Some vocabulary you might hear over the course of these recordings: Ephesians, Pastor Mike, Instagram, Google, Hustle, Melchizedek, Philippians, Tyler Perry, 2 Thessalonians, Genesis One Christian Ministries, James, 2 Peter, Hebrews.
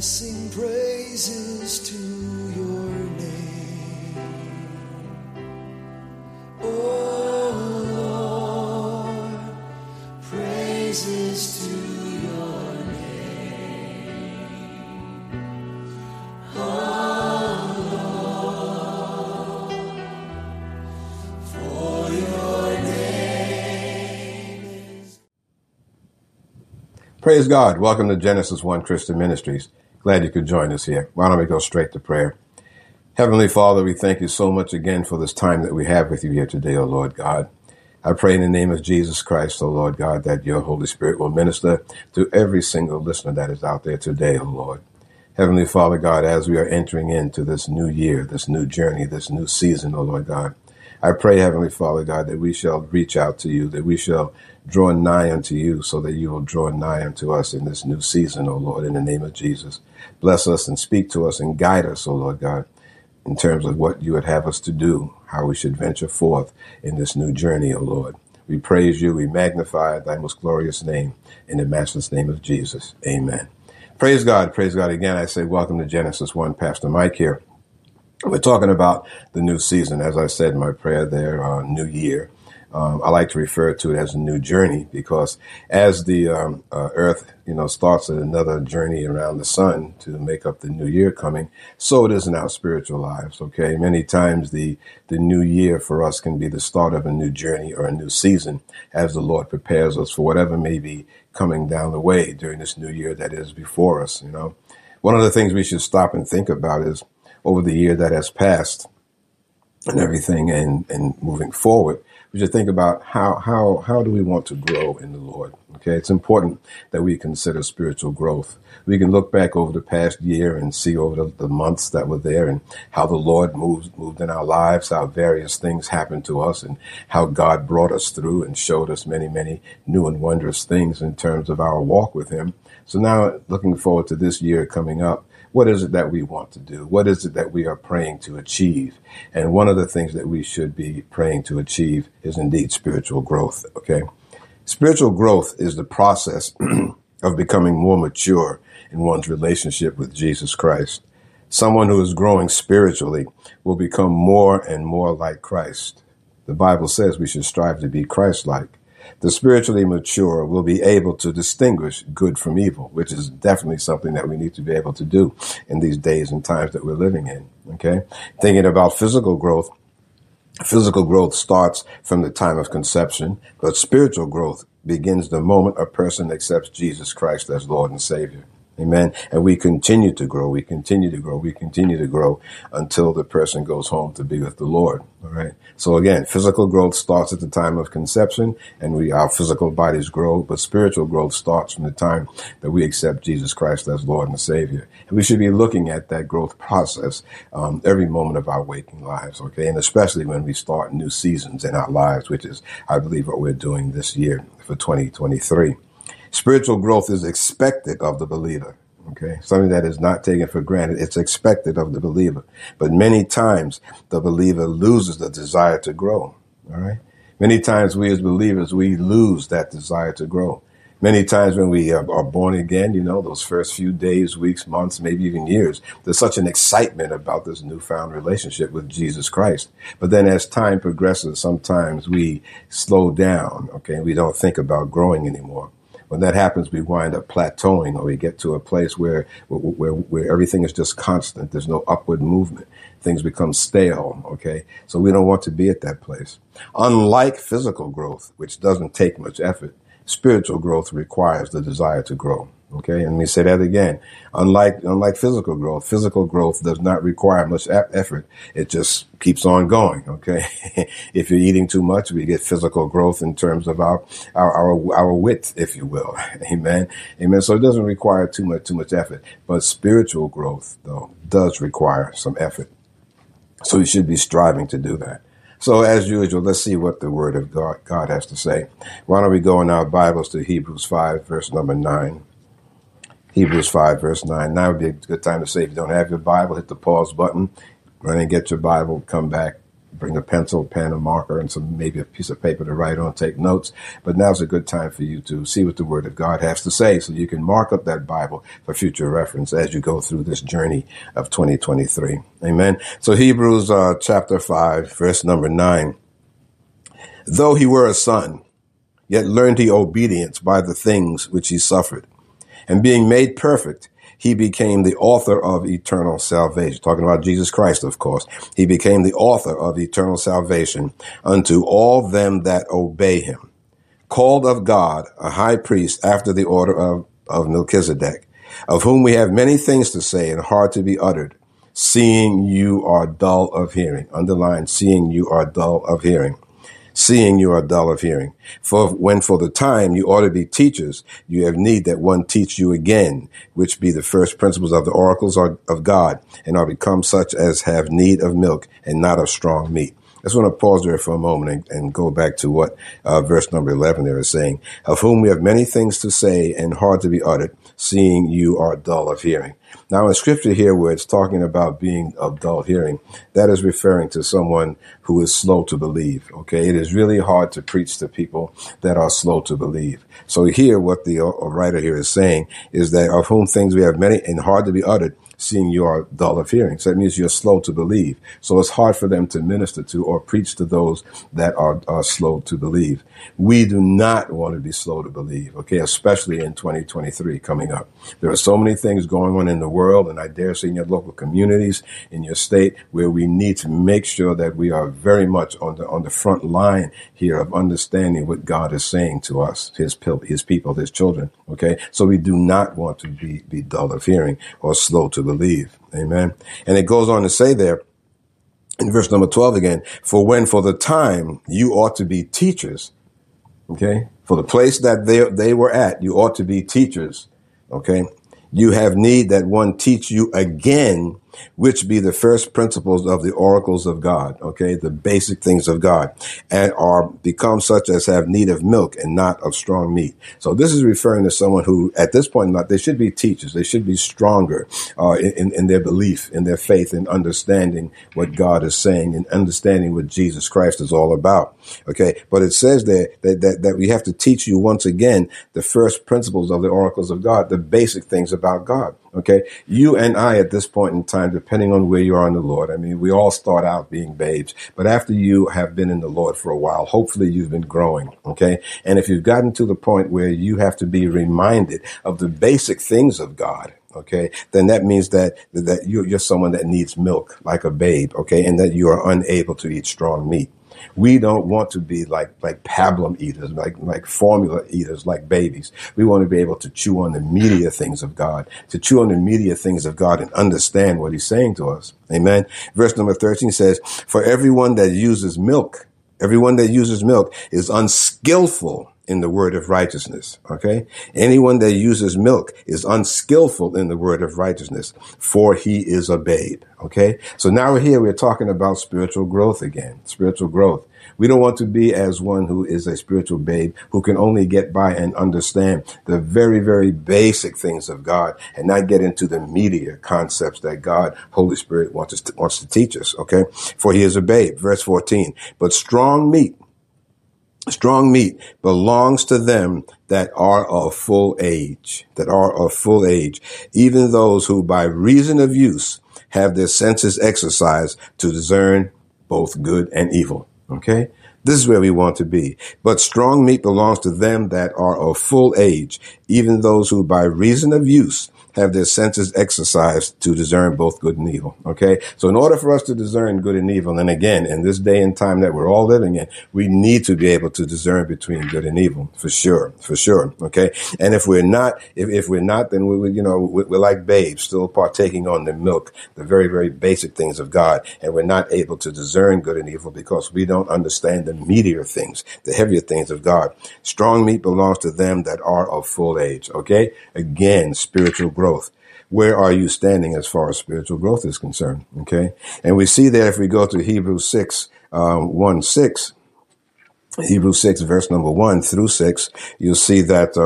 I sing praises to your name. Oh Lord, praises to your name. Oh Lord, for your name is... Praise God. Welcome to Genesis One Christian Ministries. Glad you could join us here. Why don't we go straight to prayer? Heavenly Father, we thank you so much again for this time that we have with you here today, O Lord God. I pray in the name of Jesus Christ, O Lord God, that your Holy Spirit will minister to every single listener that is out there today, O Lord. Heavenly Father God, as we are entering into this new year, this new journey, this new season, O Lord God, I pray, Heavenly Father God, that we shall reach out to you, that we shall draw nigh unto you so that you will draw nigh unto us in this new season, O Lord, in the name of Jesus. Bless us and speak to us and guide us, O Lord God, in terms of what you would have us to do, how we should venture forth in this new journey, O Lord. We praise you, we magnify thy most glorious name in the matchless name of Jesus. Amen. Praise God. Praise God. Again, I say welcome to Genesis 1. Pastor Mike here. We're talking about the new season. As I said in my prayer there, new year. I like to refer to it as a new journey because as the earth, starts another journey around the sun to make up the new year coming, so it is in our spiritual lives, okay? Many times the new year for us can be the start of a new journey or a new season as the Lord prepares us for whatever may be coming down the way during this new year that is before us, One of the things we should stop and think about is, over the year that has passed and everything and moving forward, we should think about how do we want to grow in the Lord? Okay, it's important that we consider spiritual growth. We can look back over the past year and see over the months that were there and how the Lord moved in our lives, how various things happened to us and how God brought us through and showed us many, many new and wondrous things in terms of our walk with him. So now looking forward to this year coming up, what is it that we want to do? What is it that we are praying to achieve? And one of the things that we should be praying to achieve is indeed spiritual growth, okay? Spiritual growth is the process of becoming more mature in one's relationship with Jesus Christ. Someone who is growing spiritually will become more and more like Christ. The Bible says we should strive to be Christ-like. The spiritually mature will be able to distinguish good from evil, which is definitely something that we need to be able to do in these days and times that we're living in, okay? Thinking about physical growth starts from the time of conception, but spiritual growth begins the moment a person accepts Jesus Christ as Lord and Savior. Amen. And we continue to grow. We continue to grow. We continue to grow until the person goes home to be with the Lord. All right. So again, physical growth starts at the time of conception and our physical bodies grow, but spiritual growth starts from the time that we accept Jesus Christ as Lord and Savior. And we should be looking at that growth process, every moment of our waking lives. Okay. And especially when we start new seasons in our lives, which is, I believe, what we're doing this year for 2023. Spiritual growth is expected of the believer, okay? Something that is not taken for granted. It's expected of the believer. But many times the believer loses the desire to grow, all right? Many times we as believers, we lose that desire to grow. Many times when we are born again, those first few days, weeks, months, maybe even years, there's such an excitement about this newfound relationship with Jesus Christ. But then as time progresses, sometimes we slow down, okay? We don't think about growing anymore. When that happens, we wind up plateauing or we get to a place where everything is just constant. There's no upward movement. Things become stale, okay? So we don't want to be at that place. Unlike physical growth, which doesn't take much effort, spiritual growth requires the desire to grow, okay? And let me say that again. Unlike physical growth does not require much effort. It just keeps on going, okay? If you're eating too much, we get physical growth in terms of our width, if you will. Amen. Amen. So it doesn't require too much effort. But spiritual growth, though, does require some effort. So you should be striving to do that. So as usual, let's see what the word of God has to say. Why don't we go in our Bibles to Hebrews 5, verse number 9. Hebrews 5, verse 9. Now would be a good time to say if you don't have your Bible, hit the pause button, run and get your Bible, come back, Bring a pencil, pen, and marker, and some maybe a piece of paper to write on, take notes. But now's a good time for you to see what the Word of God has to say so you can mark up that Bible for future reference as you go through this journey of 2023. Amen. So Hebrews chapter 5, verse number 9. Though he were a son, yet learned he obedience by the things which he suffered. And being made perfect, he became the author of eternal salvation. Talking about Jesus Christ, of course. He became the author of eternal salvation unto all them that obey him. Called of God, a high priest after the order of Melchizedek, of whom we have many things to say and hard to be uttered, seeing you are dull of hearing. Underline, seeing you are dull of hearing. Seeing you are dull of hearing. For when for the time you ought to be teachers, you have need that one teach you again, which be the first principles of the oracles of God, and are become such as have need of milk and not of strong meat. I just want to pause there for a moment and go back to what verse number 11 there is saying, of whom we have many things to say and hard to be uttered, seeing you are dull of hearing. Now, in scripture here where it's talking about being of dull hearing, that is referring to someone who is slow to believe. Okay, it is really hard to preach to people that are slow to believe. So here what the writer here is saying is that of whom things we have many and hard to be uttered, seeing you are dull of hearing. So that means you're slow to believe. So it's hard for them to minister to or preach to those that are slow to believe. We do not want to be slow to believe, okay, especially in 2023 coming up. There are so many things going on in the world, and I dare say in your local communities, in your state, where we need to make sure that we are very much on the front line here of understanding what God is saying to us, his people, his children, okay? So we do not want to be dull of hearing or slow to believe. Amen. And it goes on to say there in verse number 12 again, for when for the time you ought to be teachers, okay, for the place that they were at, you ought to be teachers, okay, you have need that one teach you again, which be the first principles of the oracles of God, okay, the basic things of God, and are become such as have need of milk and not of strong meat. So this is referring to someone who, at this point in life, they should be teachers. They should be stronger in their belief, in their faith, in understanding what God is saying and understanding what Jesus Christ is all about, okay? But it says there that we have to teach you once again the first principles of the oracles of God, the basic things about God, okay? You and I at this point in time, depending on where you are in the Lord. I mean, we all start out being babes, but after you have been in the Lord for a while, hopefully you've been growing, okay? And if you've gotten to the point where you have to be reminded of the basic things of God, okay, then that means that you're someone that needs milk, like a babe, okay, and that you are unable to eat strong meat. We don't want to be like pablum eaters, like formula eaters, like babies. We want to be able to chew on the meatier things of God, and understand what he's saying to us. Amen. Verse number 13 says, for everyone that uses milk is unskillful in the word of righteousness. Okay. Anyone that uses milk is unskillful in the word of righteousness, for he is a babe. Okay. So now we're talking about spiritual growth again, We don't want to be as one who is a spiritual babe who can only get by and understand the very, very basic things of God and not get into the meatier concepts that God, Holy Spirit, wants to teach us. Okay. For he is a babe. Verse 14, but strong meat belongs to them that are of full age, even those who by reason of use have their senses exercised to discern both good and evil. Okay? This is where we want to be. But strong meat belongs to them that are of full age, even those who by reason of use have their senses exercised to discern both good and evil. Okay? So in order for us to discern good and evil, and again, in this day and time that we're all living in, we need to be able to discern between good and evil. For sure. Okay? And if we're not, then we're like babes, still partaking on the milk, the very, very basic things of God, and we're not able to discern good and evil because we don't understand the meatier things, the heavier things of God. Strong meat belongs to them that are of full age. Okay? Again, spiritual growth. Where are you standing as far as spiritual growth is concerned? Okay. And we see that if we go to Hebrews 6, verse number 1-6, you'll see that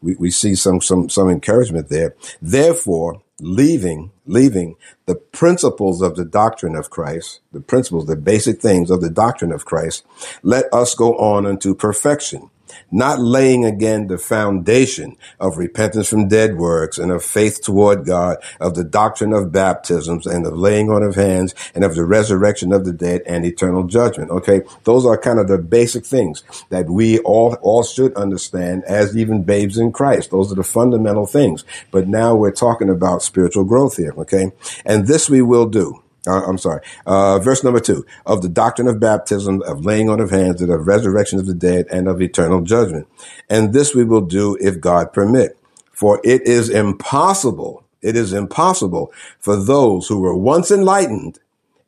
we see some encouragement there. Therefore, leaving the principles of the doctrine of Christ, the principles, the basic things of the doctrine of Christ, let us go on unto perfection, not laying again the foundation of repentance from dead works and of faith toward God, of the doctrine of baptisms and of laying on of hands and of the resurrection of the dead and eternal judgment. Okay, those are kind of the basic things that we all should understand as even babes in Christ. Those are the fundamental things. But now we're talking about spiritual growth here, okay? And this we will do. Verse number 2, of the doctrine of baptism, of laying on of hands, and of resurrection of the dead, and of eternal judgment. And this we will do if God permit. For it is impossible for those who were once enlightened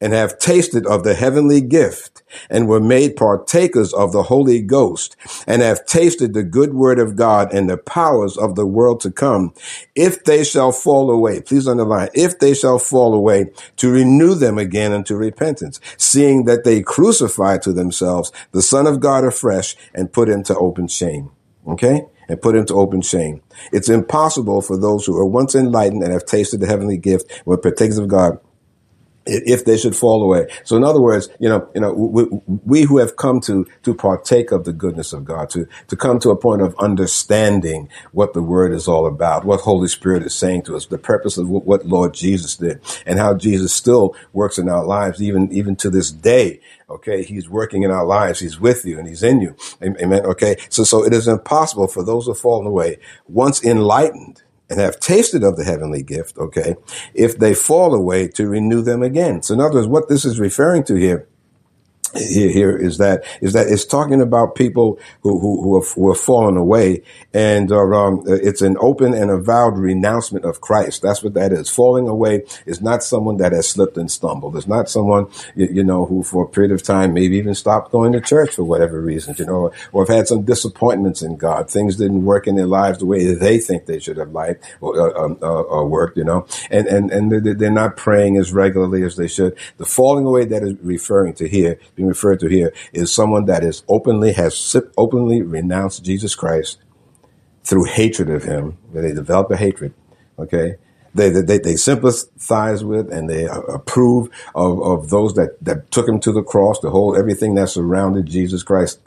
and have tasted of the heavenly gift and were made partakers of the Holy Ghost and have tasted the good word of God and the powers of the world to come, if they shall fall away, please underline, if they shall fall away, to renew them again unto repentance, seeing that they crucify to themselves the Son of God afresh and put him to open shame. Okay? And put into open shame. It's impossible for those who are once enlightened and have tasted the heavenly gift, were partakers of God, if they should fall away. So in other words, we who have come to partake of the goodness of God, to come to a point of understanding what the word is all about, what Holy Spirit is saying to us, the purpose of what Lord Jesus did and how Jesus still works in our lives, even to this day. Okay, he's working in our lives. He's with you and he's in you. Amen. Okay. So it is impossible for those who have fallen away, once enlightened and have tasted of the heavenly gift, okay, if they fall away, to renew them again. So in other words, what this is referring to here is that it's talking about people who have fallen away, and it's an open and avowed renouncement of Christ. That's what that is. Falling away is not someone that has slipped and stumbled. It's not someone, who for a period of time maybe even stopped going to church for whatever reason, or have had some disappointments in God. Things didn't work in their lives the way that they think they should have liked or worked, and they're not praying as regularly as they should. The falling away that is being referred to here is someone that is openly renounced Jesus Christ through hatred of him. They develop a hatred. Okay. They sympathize with and they approve of those that took him to the cross, everything that surrounded Jesus Christ,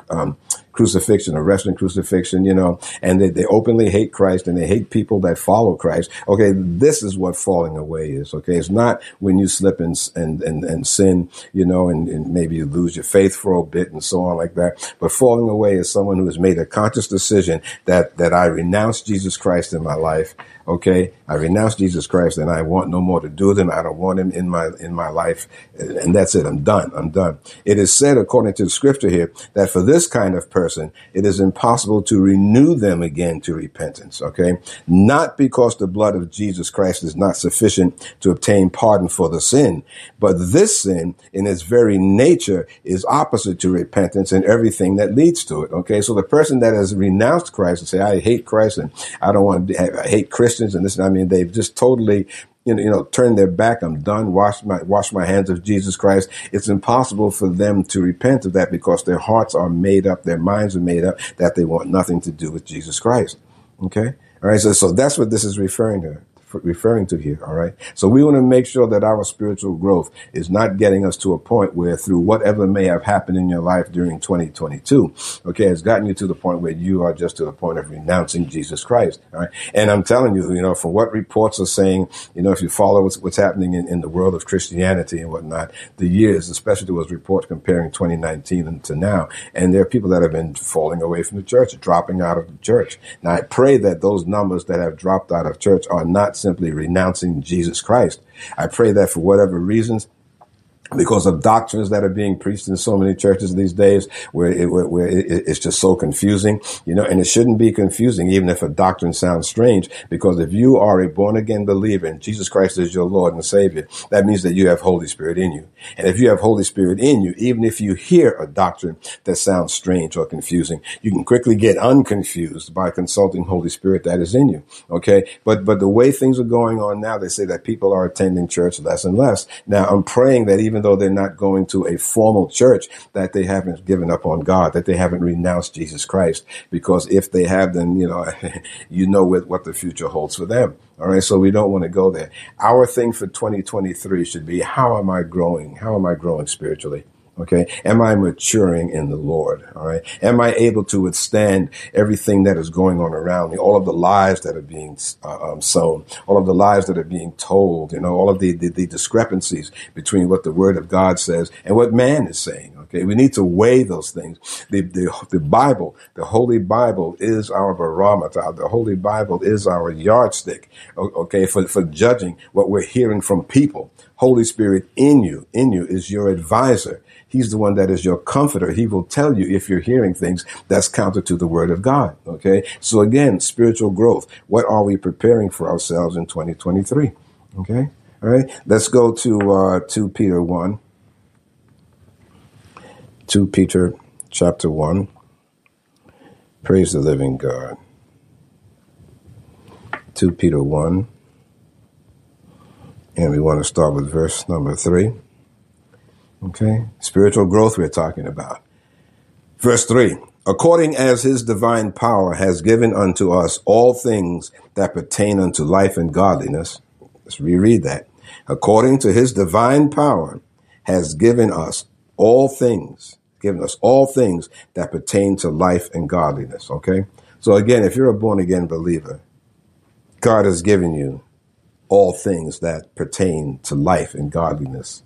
crucifixion, arrest and crucifixion, and they openly hate Christ and they hate people that follow Christ. Okay, this is what falling away is. Okay, it's not when you slip and sin, and maybe you lose your faith for a bit and so on like that. But falling away is someone who has made a conscious decision that I renounce Jesus Christ in my life. Okay, I renounce Jesus Christ and I want no more to do with him. I don't want him in my life. And that's it. I'm done. It is said, according to the scripture here, that for this kind of person, it is impossible to renew them again to repentance. Okay, not because the blood of Jesus Christ is not sufficient to obtain pardon for the sin, but this sin in its very nature is opposite to repentance and everything that leads to it. Okay, so the person that has renounced Christ and say, I hate Christ and I don't want to hate Christians. And this, they've just totally, turned their back. I'm done. Wash my hands of Jesus Christ. It's impossible for them to repent of that because their hearts are made up, their minds are made up that they want nothing to do with Jesus Christ. Okay, all right. So that's what this is referring to here. All right. So we want to make sure that our spiritual growth is not getting us to a point where, through whatever may have happened in your life during 2022, okay, it's gotten you to the point where you are just to the point of renouncing Jesus Christ. All right. And I'm telling you, from what reports are saying, if you follow what's happening in the world of Christianity and whatnot, the years, especially there was reports comparing 2019 and to now, and there are people that have been falling away from the church, dropping out of the church. Now, I pray that those numbers that have dropped out of church are not simply renouncing Jesus Christ. I pray that for whatever reasons, because of doctrines that are being preached in so many churches these days, where it's just so confusing, and it shouldn't be confusing, even if a doctrine sounds strange, because if you are a born-again believer and Jesus Christ is your Lord and Savior, that means that you have Holy Spirit in you. And if you have Holy Spirit in you, even if you hear a doctrine that sounds strange or confusing, you can quickly get unconfused by consulting Holy Spirit that is in you, okay? But the way things are going on now, they say that people are attending church less and less. Now, I'm praying that even even though they're not going to a formal church, that they haven't given up on God, that they haven't renounced Jesus Christ. Because if they have, then, what the future holds for them. All right. So we don't want to go there. Our thing for 2023 should be, how am I growing? How am I growing spiritually? Okay. Am I maturing in the Lord? All right. Am I able to withstand everything that is going on around me? All of the lies that are being sown, all of the lies that are being told, all of the discrepancies between what the Word of God says and what man is saying. Okay. We need to weigh those things. The Bible, the Holy Bible, is our barometer. The Holy Bible is our yardstick. Okay. For judging what we're hearing from people. Holy Spirit in you is your advisor. He's the one that is your comforter. He will tell you if you're hearing things that's counter to the Word of God. Okay. So again, spiritual growth. What are we preparing for ourselves in 2023? Okay. All right. Let's go to 2 Peter 1. 2 Peter chapter 1. Praise the living God. 2 Peter 1. And we want to start with verse number 3. Okay. Spiritual growth we're talking about. Verse 3. According as his divine power has given unto us all things that pertain unto life and godliness. Let's reread that. According to his divine power has given us all things, that pertain to life and godliness. Okay. So again, if you're a born again believer, God has given you all things that pertain to life and godliness.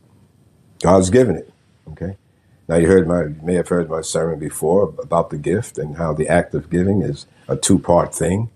God's given it. Okay. Now you may have heard my sermon before about the gift and how the act of giving is a two-part thing.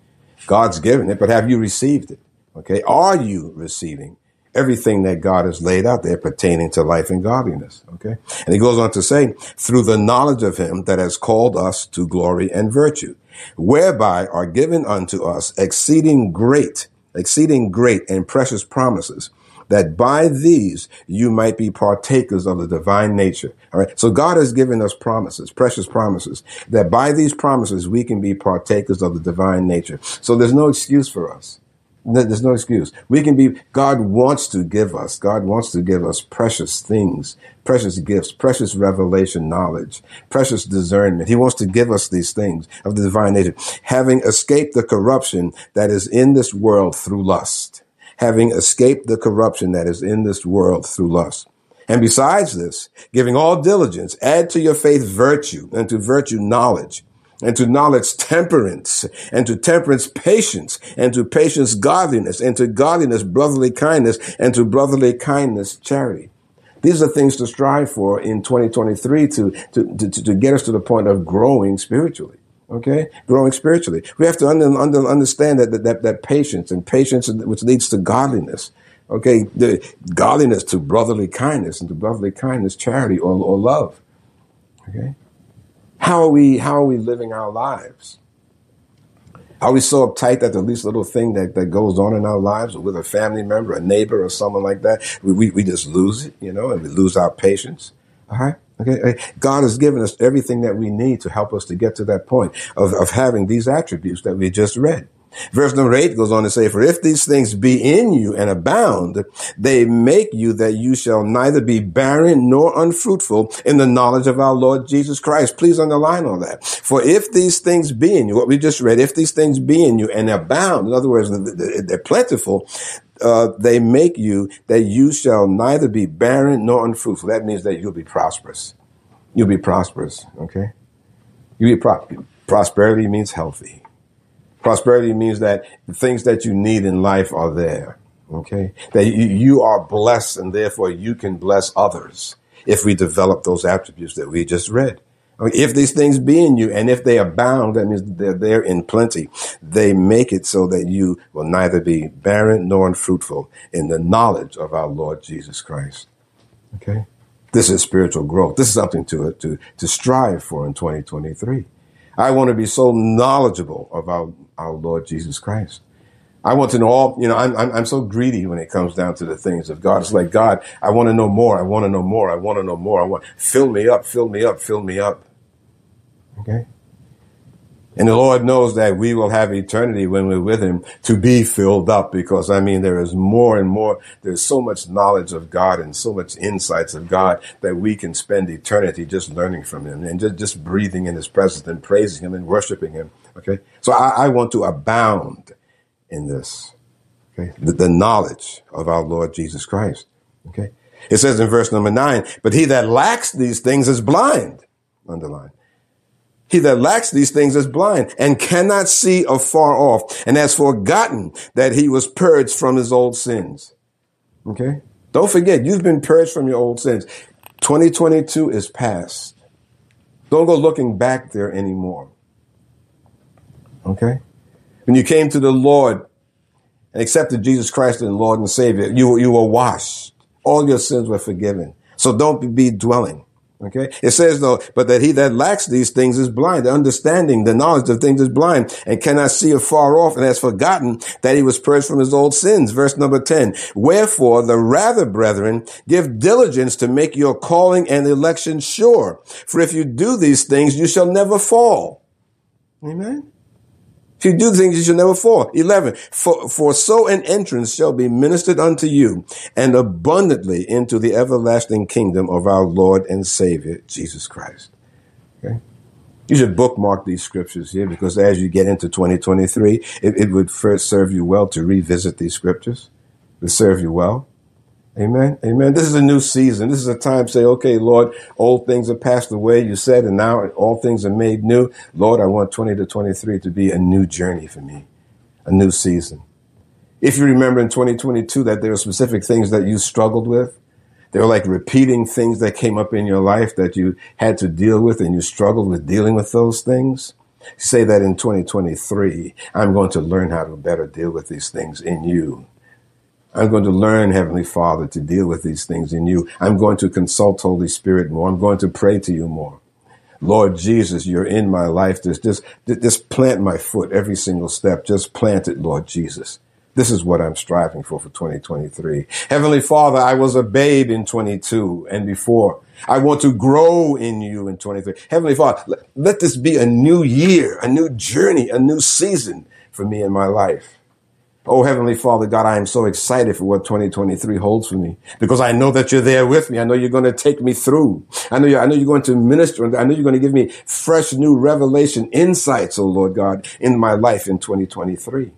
God's given it, but have you received it? Okay. Are you receiving everything that God has laid out there pertaining to life and godliness? Okay. And he goes on to say, through the knowledge of him that has called us to glory and virtue, whereby are given unto us exceeding great and precious promises, that by these you might be partakers of the divine nature. All right. So God has given us promises, precious promises, that by these promises we can be partakers of the divine nature. So there's no excuse for us. There's no excuse. God wants to give us precious things, precious gifts, precious revelation knowledge, precious discernment. He wants to give us these things of the divine nature, having escaped the corruption that is in this world through lust. And besides this, giving all diligence, add to your faith virtue, and to virtue knowledge, and to knowledge temperance, and to temperance patience, and to patience godliness, and to godliness brotherly kindness, and to brotherly kindness charity. These are things to strive for in 2023 to get us to the point of growing spiritually. Okay? Growing spiritually. We have to understand that patience which leads to godliness. Okay? The godliness to brotherly kindness, and to brotherly kindness charity or love. Okay? How are we living our lives? Are we so uptight that the least little thing that goes on in our lives, or with a family member, a neighbor, or someone like that, we just lose it, and we lose our patience? All right? Okay. God has given us everything that we need to help us to get to that point of having these attributes that we just read. Verse number 8 goes on to say, for if these things be in you and abound, they make you that you shall neither be barren nor unfruitful in the knowledge of our Lord Jesus Christ. Please underline all that. For if these things be in you, what we just read, if these things be in you and abound, in other words, they're plentiful, they make you that you shall neither be barren nor unfruitful. That means that you'll be prosperous. You'll be prosperous, okay? Prosperity means healthy. Prosperity means that the things that you need in life are there, okay? That you are blessed, and therefore you can bless others if we develop those attributes that we just read. I mean, if these things be in you, and if they abound, that means they're there in plenty. They make it so that you will neither be barren nor unfruitful in the knowledge of our Lord Jesus Christ, okay? This is spiritual growth. This is something to strive for in 2023. I want to be so knowledgeable of our Lord Jesus Christ. I want to know all, I'm so greedy when it comes down to the things of God. It's like, God, I want to know more. Fill me up. Okay. And the Lord knows that we will have eternity when we're with him to be filled up, because, I mean, there is more and more. There's so much knowledge of God and so much insights of God that we can spend eternity just learning from him and just breathing in his presence and praising him and worshiping him. Okay. So I want to abound in this. Okay. The knowledge of our Lord Jesus Christ. Okay. It says in verse number 9, but he that lacks these things is blind. Underline. He that lacks these things is blind and cannot see afar off, and has forgotten that he was purged from his old sins. Okay? Don't forget, you've been purged from your old sins. 2022 is past. Don't go looking back there anymore. Okay? When you came to the Lord and accepted Jesus Christ as Lord and Savior, you were washed. All your sins were forgiven. So don't be dwelling. Okay. It says though, but that he that lacks these things is blind. The understanding, the knowledge of things is blind, and cannot see afar off, and has forgotten that he was purged from his old sins. Verse number 10. Wherefore the rather, brethren, give diligence to make your calling and election sure. For if you do these things, you shall never fall. Amen. If you do things, you shall never fall. 11. For so an entrance shall be ministered unto you, and abundantly, into the everlasting kingdom of our Lord and Savior, Jesus Christ. Okay? You should bookmark these scriptures here, because as you get into 2023, it would first serve you well to revisit these scriptures. It would serve you well. Amen. Amen. This is a new season. This is a time to say, okay, Lord, old things have passed away, you said, and now all things are made new. Lord, I want 20 to 23 to be a new journey for me, a new season. If you remember in 2022 that there were specific things that you struggled with, they were like repeating things that came up in your life that you had to deal with, and you struggled with dealing with those things. Say that in 2023, I'm going to learn how to better deal with these things in you. I'm going to learn, Heavenly Father, to deal with these things in you. I'm going to consult Holy Spirit more. I'm going to pray to you more. Lord Jesus, you're in my life. Just plant my foot every single step. Just plant it, Lord Jesus. This is what I'm striving for 2023. Heavenly Father, I was a babe in 22 and before. I want to grow in you in 23. Heavenly Father, let this be a new year, a new journey, a new season for me in my life. Oh, Heavenly Father, God, I am so excited for what 2023 holds for me, because I know that you're there with me. I know you're going to take me through. I know you're going to minister. I know you're going to give me fresh new revelation, insights, oh Lord God, in my life in 2023.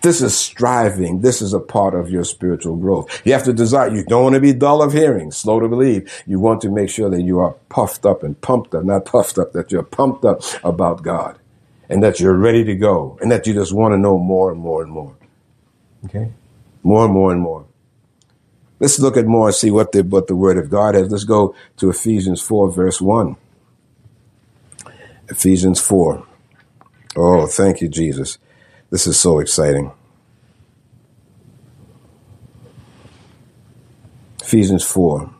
This is striving. This is a part of your spiritual growth. You have to desire. You don't want to be dull of hearing, slow to believe. You want to make sure that you are puffed up and pumped up, not puffed up, that you're pumped up about God. And that you're ready to go, and that you just want to know more and more and more. Okay? More and more and more. Let's look at more and see what the Word of God has. Let's go to Ephesians 4, verse 1. Ephesians 4. Oh, thank you, Jesus. This is so exciting. Ephesians 4,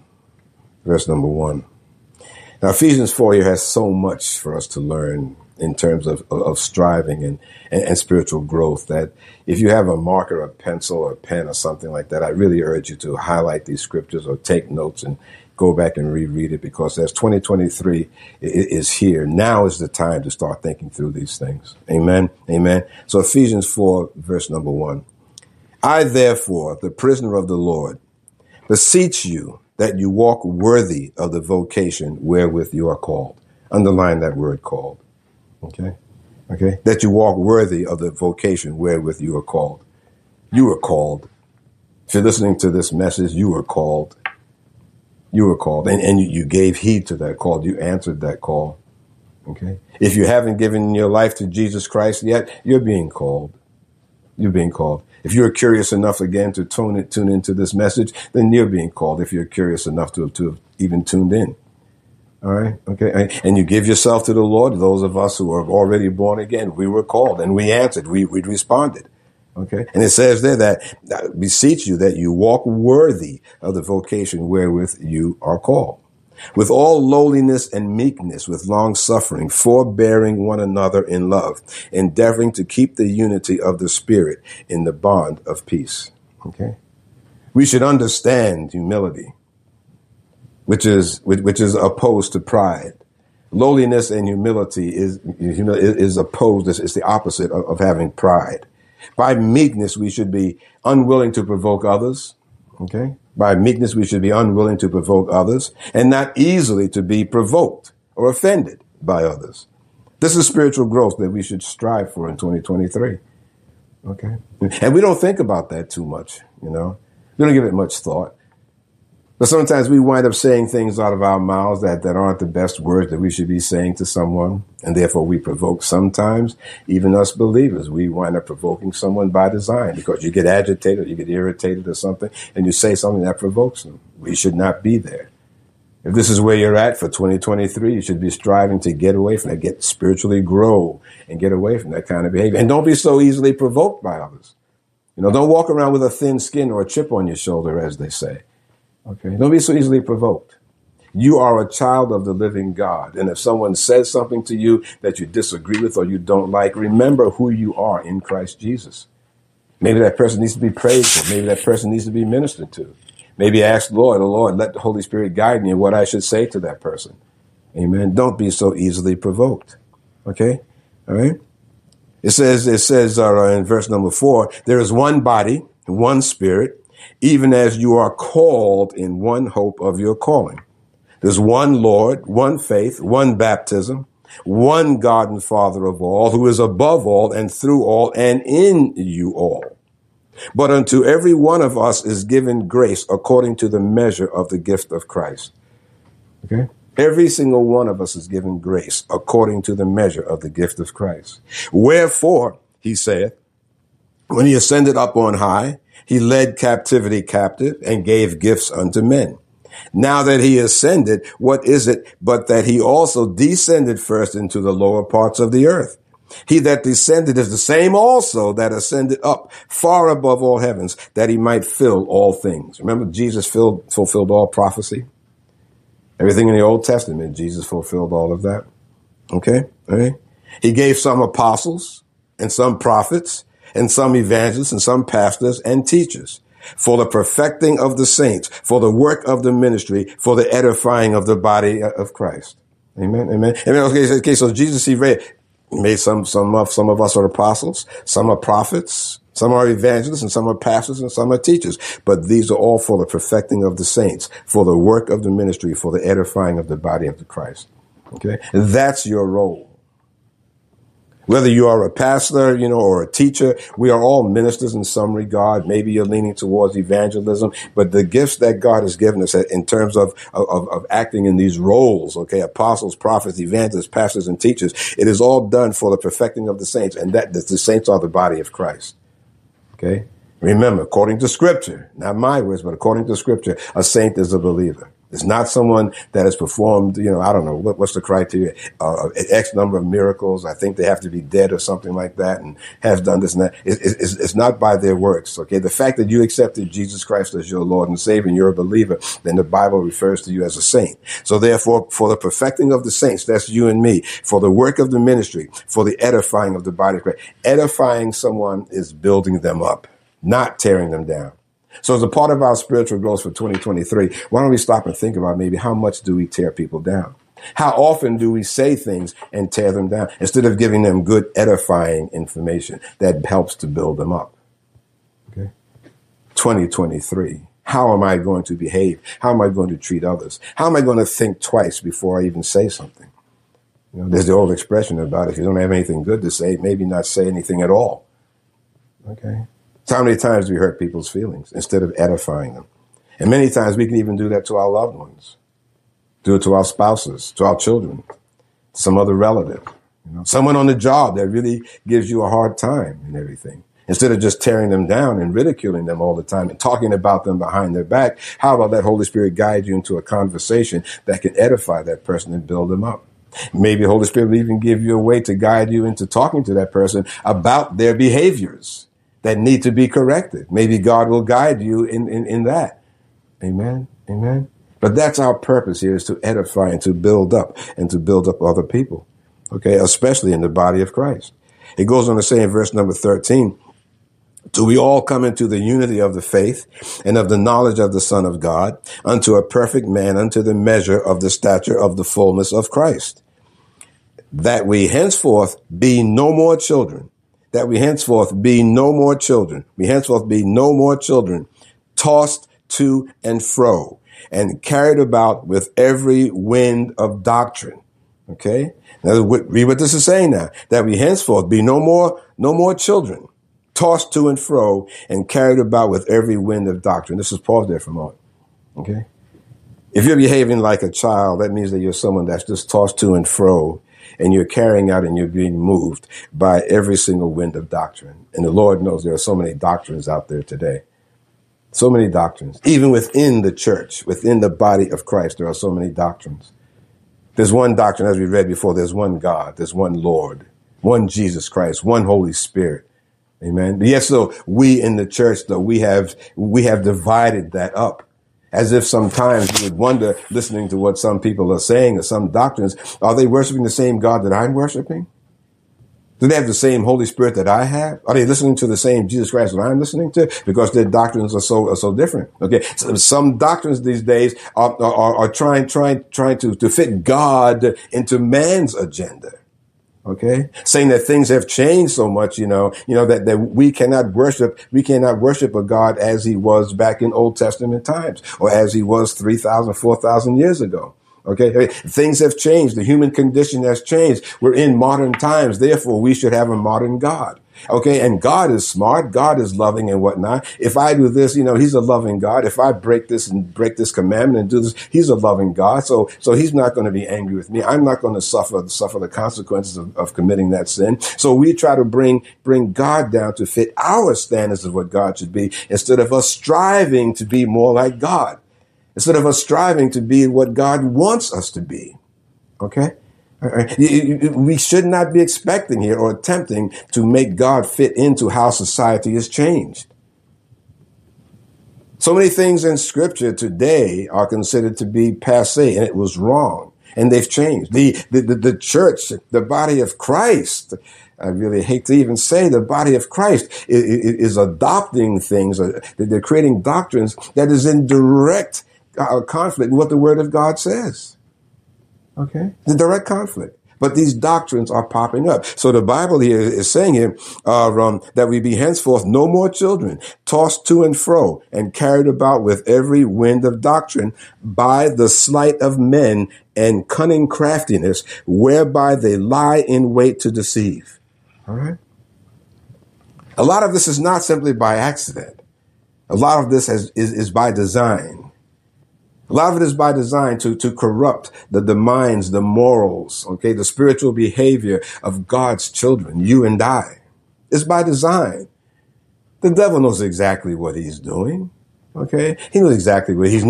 verse number 1. Now, Ephesians 4 here has so much for us to learn in terms of striving and spiritual growth, that if you have a marker, a pencil, or a pen or something like that, I really urge you to highlight these scriptures or take notes and go back and reread it, because as 2023 is here, now is the time to start thinking through these things. Amen. Amen. So Ephesians 4, verse number 1. I, therefore, the prisoner of the Lord, beseech you that you walk worthy of the vocation wherewith you are called. Underline that word, called. Okay. Okay. That you walk worthy of the vocation wherewith you are called. You were called. If you're listening to this message, you were called. You were called. And you gave heed to that call. You answered that call. Okay. If you haven't given your life to Jesus Christ yet, you're being called. You're being called. If you're curious enough again to tune into this message, then you're being called, if you're curious enough to have even tuned in. All right. Okay. And you give yourself to the Lord. Those of us who are already born again, we were called and we answered. We responded. Okay. And it says there that beseech you that you walk worthy of the vocation wherewith you are called, with all lowliness and meekness, with long suffering, forbearing one another in love, endeavoring to keep the unity of the Spirit in the bond of peace. Okay. We should understand humility, which is opposed to pride, Lowliness and humility is opposed. It's the opposite of having pride. By meekness, we should be unwilling to provoke others. Okay? By meekness, we should be unwilling to provoke others and not easily to be provoked or offended by others. This is spiritual growth that we should strive for in 2023. Okay? And we don't think about that too much, you know? We don't give it much thought. But sometimes we wind up saying things out of our mouths that aren't the best words that we should be saying to someone, and therefore we provoke sometimes, even us believers. We wind up provoking someone by design because you get agitated, you get irritated or something, and you say something that provokes them. We should not be there. If this is where you're at for 2023, you should be striving to get away from that, get spiritually grow and get away from that kind of behavior. And don't be so easily provoked by others. You know, don't walk around with a thin skin or a chip on your shoulder, as they say. Okay, don't be so easily provoked. You are a child of the living God. And if someone says something to you that you disagree with or you don't like, remember who you are in Christ Jesus. Maybe that person needs to be prayed for. Maybe that person needs to be ministered to. Maybe ask Lord, let the Holy Spirit guide me in what I should say to that person. Amen. Don't be so easily provoked. Okay? All right? It says in verse number 4, there is one body, one spirit, even as you are called in one hope of your calling. There's one Lord, one faith, one baptism, one God and Father of all, who is above all and through all and in you all. But unto every one of us is given grace according to the measure of the gift of Christ. Okay? Every single one of us is given grace according to the measure of the gift of Christ. Wherefore, he saith, when he ascended up on high, he led captivity captive and gave gifts unto men. Now that he ascended, what is it but that he also descended first into the lower parts of the earth? He that descended is the same also that ascended up far above all heavens, that he might fill all things. Remember, Jesus fulfilled all prophecy. Everything in the Old Testament, Jesus fulfilled all of that. Okay? All right? He gave some apostles and some prophets, and some evangelists, and some pastors and teachers, for the perfecting of the saints, for the work of the ministry, for the edifying of the body of Christ. Amen, amen, amen. Okay, so Jesus, he made some of us are apostles, some are prophets, some are evangelists, and some are pastors, and some are teachers. But these are all for the perfecting of the saints, for the work of the ministry, for the edifying of the body of the Christ. Okay, that's your role. Whether you are a pastor, you know, or a teacher, we are all ministers in some regard. Maybe you're leaning towards evangelism, but the gifts that God has given us in terms of acting in these roles, okay, apostles, prophets, evangelists, pastors, and teachers, it is all done for the perfecting of the saints, and that the saints are the body of Christ. Okay? Remember, according to Scripture, not my words, but according to Scripture, a saint is a believer. It's not someone that has performed, you know, I don't know, what's the criteria, X number of miracles. I think they have to be dead or something like that and have done this and that. It's not by their works, okay? The fact that you accepted Jesus Christ as your Lord and Savior and you're a believer, then the Bible refers to you as a saint. So therefore, for the perfecting of the saints, that's you and me, for the work of the ministry, for the edifying of the body of Christ. Edifying someone is building them up, not tearing them down. So as a part of our spiritual growth for 2023, why don't we stop and think about maybe how much do we tear people down? How often do we say things and tear them down instead of giving them good edifying information that helps to build them up? Okay. 2023. How am I going to behave? How am I going to treat others? How am I going to think twice before I even say something? You know, there's the old expression about if you don't have anything good to say, maybe not say anything at all. Okay. How many times do we hurt people's feelings instead of edifying them? And many times we can even do that to our loved ones, do it to our spouses, to our children, some other relative, you know, someone on the job that really gives you a hard time and everything. Instead of just tearing them down and ridiculing them all the time and talking about them behind their back, how about let Holy Spirit guide you into a conversation that can edify that person and build them up? Maybe Holy Spirit will even give you a way to guide you into talking to that person about their behaviors that need to be corrected. Maybe God will guide you in that. Amen? Amen? But that's our purpose here, is to edify and to build up other people, okay, especially in the body of Christ. It goes on to say in verse number 13, till we all come into the unity of the faith and of the knowledge of the Son of God, unto a perfect man, unto the measure of the stature of the fullness of Christ, that we henceforth be no more children, we henceforth be no more children, tossed to and fro and carried about with every wind of doctrine. Okay? Now, read what this is saying now, that we henceforth be no more children, tossed to and fro and carried about with every wind of doctrine. This is Paul there for a moment. Okay? If you're behaving like a child, that means that you're someone that's just tossed to and fro, and you're carrying out and you're being moved by every single wind of doctrine. And the Lord knows there are so many doctrines out there today. So many doctrines. Even within the church, within the body of Christ, there are so many doctrines. There's one doctrine, as we read before, there's one God, there's one Lord, one Jesus Christ, one Holy Spirit. Amen. Yes, so we in the church, though, we have divided that up. As if sometimes you would wonder, listening to what some people are saying or some doctrines, are they worshiping the same God that I'm worshiping? Do they have the same Holy Spirit that I have? Are they listening to the same Jesus Christ that I'm listening to? Because their doctrines are so different. Okay. So some doctrines these days are trying to fit God into man's agenda. Okay. Saying that things have changed so much, that we cannot worship a God as he was back in Old Testament times or as he was 3,000, 4,000 years ago. Okay. Things have changed. The human condition has changed. We're in modern times. Therefore, we should have a modern God. Okay. And God is smart. God is loving and whatnot. If I do this, he's a loving God. If I break this commandment and do this, he's a loving God. So he's not going to be angry with me. I'm not going to suffer the consequences of committing that sin. So we try to bring God down to fit our standards of what God should be instead of us striving to be more like God. Instead of us striving to be what God wants us to be. Okay? All right. We should not be expecting here or attempting to make God fit into how society has changed. So many things in Scripture today are considered to be passé, and it was wrong, and they've changed. The church, the body of Christ, I really hate to even say the body of Christ is adopting things. They're creating doctrines that is in direct conflict with what the Word of God says. Okay? The direct conflict. But these doctrines are popping up. So the Bible here is saying here that we be henceforth no more children, tossed to and fro and carried about with every wind of doctrine by the sleight of men and cunning craftiness, whereby they lie in wait to deceive. All right? A lot of this is not simply by accident. A lot of this is by design. A lot of it is by design to corrupt the minds, the morals, okay, the spiritual behavior of God's children, you and I. It's by design. The devil knows exactly what he's doing, okay? He knows exactly what he's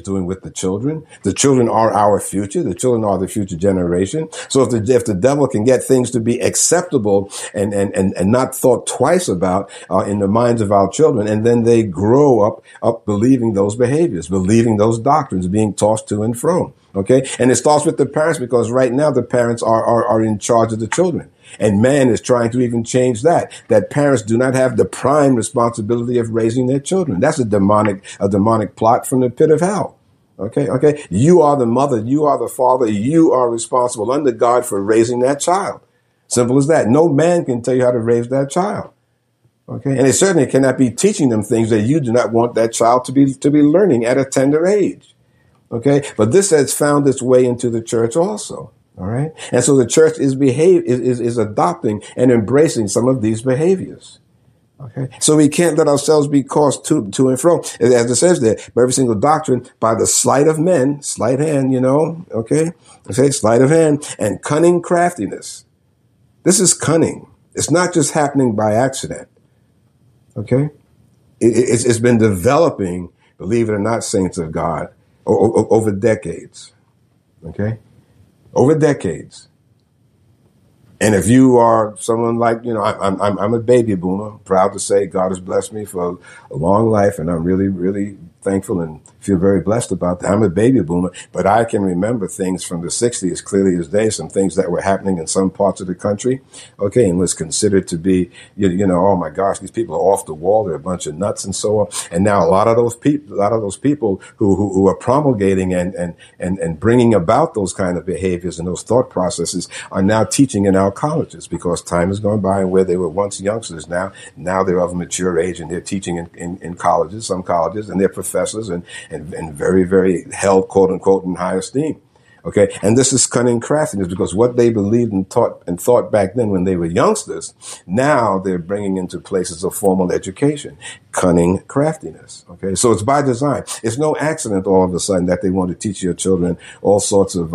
doing with the children. The children are our future. The children are the future generation. So if the devil can get things to be acceptable and not thought twice about in the minds of our children, and then they grow up believing those behaviors, believing those doctrines, being tossed to and fro. Okay? And it starts with the parents, because right now the parents are in charge of the children. And man is trying to even change that parents do not have the prime responsibility of raising their children. That's a demonic plot from the pit of hell. Okay. You are the mother. You are the father. You are responsible under God for raising that child. Simple as that. No man can tell you how to raise that child. Okay. And they certainly cannot be teaching them things that you do not want that child to be learning at a tender age. Okay. But this has found its way into the church also. All right. And so the church is adopting and embracing some of these behaviors. Okay. So we can't let ourselves be tossed to and fro, as it says there, by every single doctrine, by the sleight of men, sleight hand, okay. Okay. Sleight of hand and cunning craftiness. This is cunning. It's not just happening by accident. Okay. It's been developing, believe it or not, saints of God, over decades. Okay. Over decades. And if you are someone like, you know, I'm a baby boomer, I'm proud to say God has blessed me for a long life, and I'm really, really thankful and feel very blessed about that. I'm a baby boomer, but I can remember things from the 60s as clearly as day, some things that were happening in some parts of the country, okay, and was considered to be, you know, oh my gosh, these people are off the wall, they're a bunch of nuts and so on. And now a lot of those people who are promulgating and bringing about those kind of behaviors and those thought processes are now teaching in our colleges, because time has gone by, and where they were once youngsters, now they're of mature age, and they're teaching in colleges, some colleges, and they're professors and very, very held, quote unquote, in high esteem. Okay, and this is cunning craftiness, because what they believed and thought back then when they were youngsters, now they're bringing into places of formal education. Cunning craftiness. Okay, so it's by design. It's no accident all of a sudden that they want to teach your children all sorts of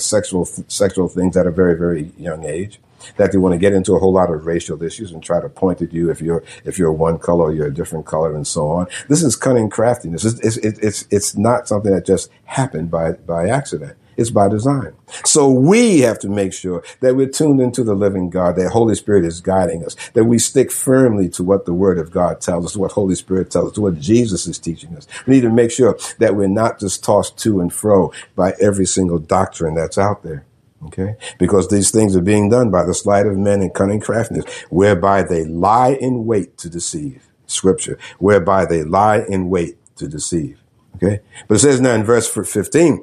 sexual things at a very, very young age. That they want to get into a whole lot of racial issues and try to point at you if you're one color or you're a different color and so on. This is cunning craftiness. It's not something that just happened by accident. It's by design. So we have to make sure that we're tuned into the living God, that Holy Spirit is guiding us, that we stick firmly to what the Word of God tells us, to what Holy Spirit tells us, to what Jesus is teaching us. We need to make sure that we're not just tossed to and fro by every single doctrine that's out there. Okay, because these things are being done by the sleight of men and cunning craftiness, whereby they lie in wait to deceive. Scripture, whereby they lie in wait to deceive. Okay, but it says now in verse 15,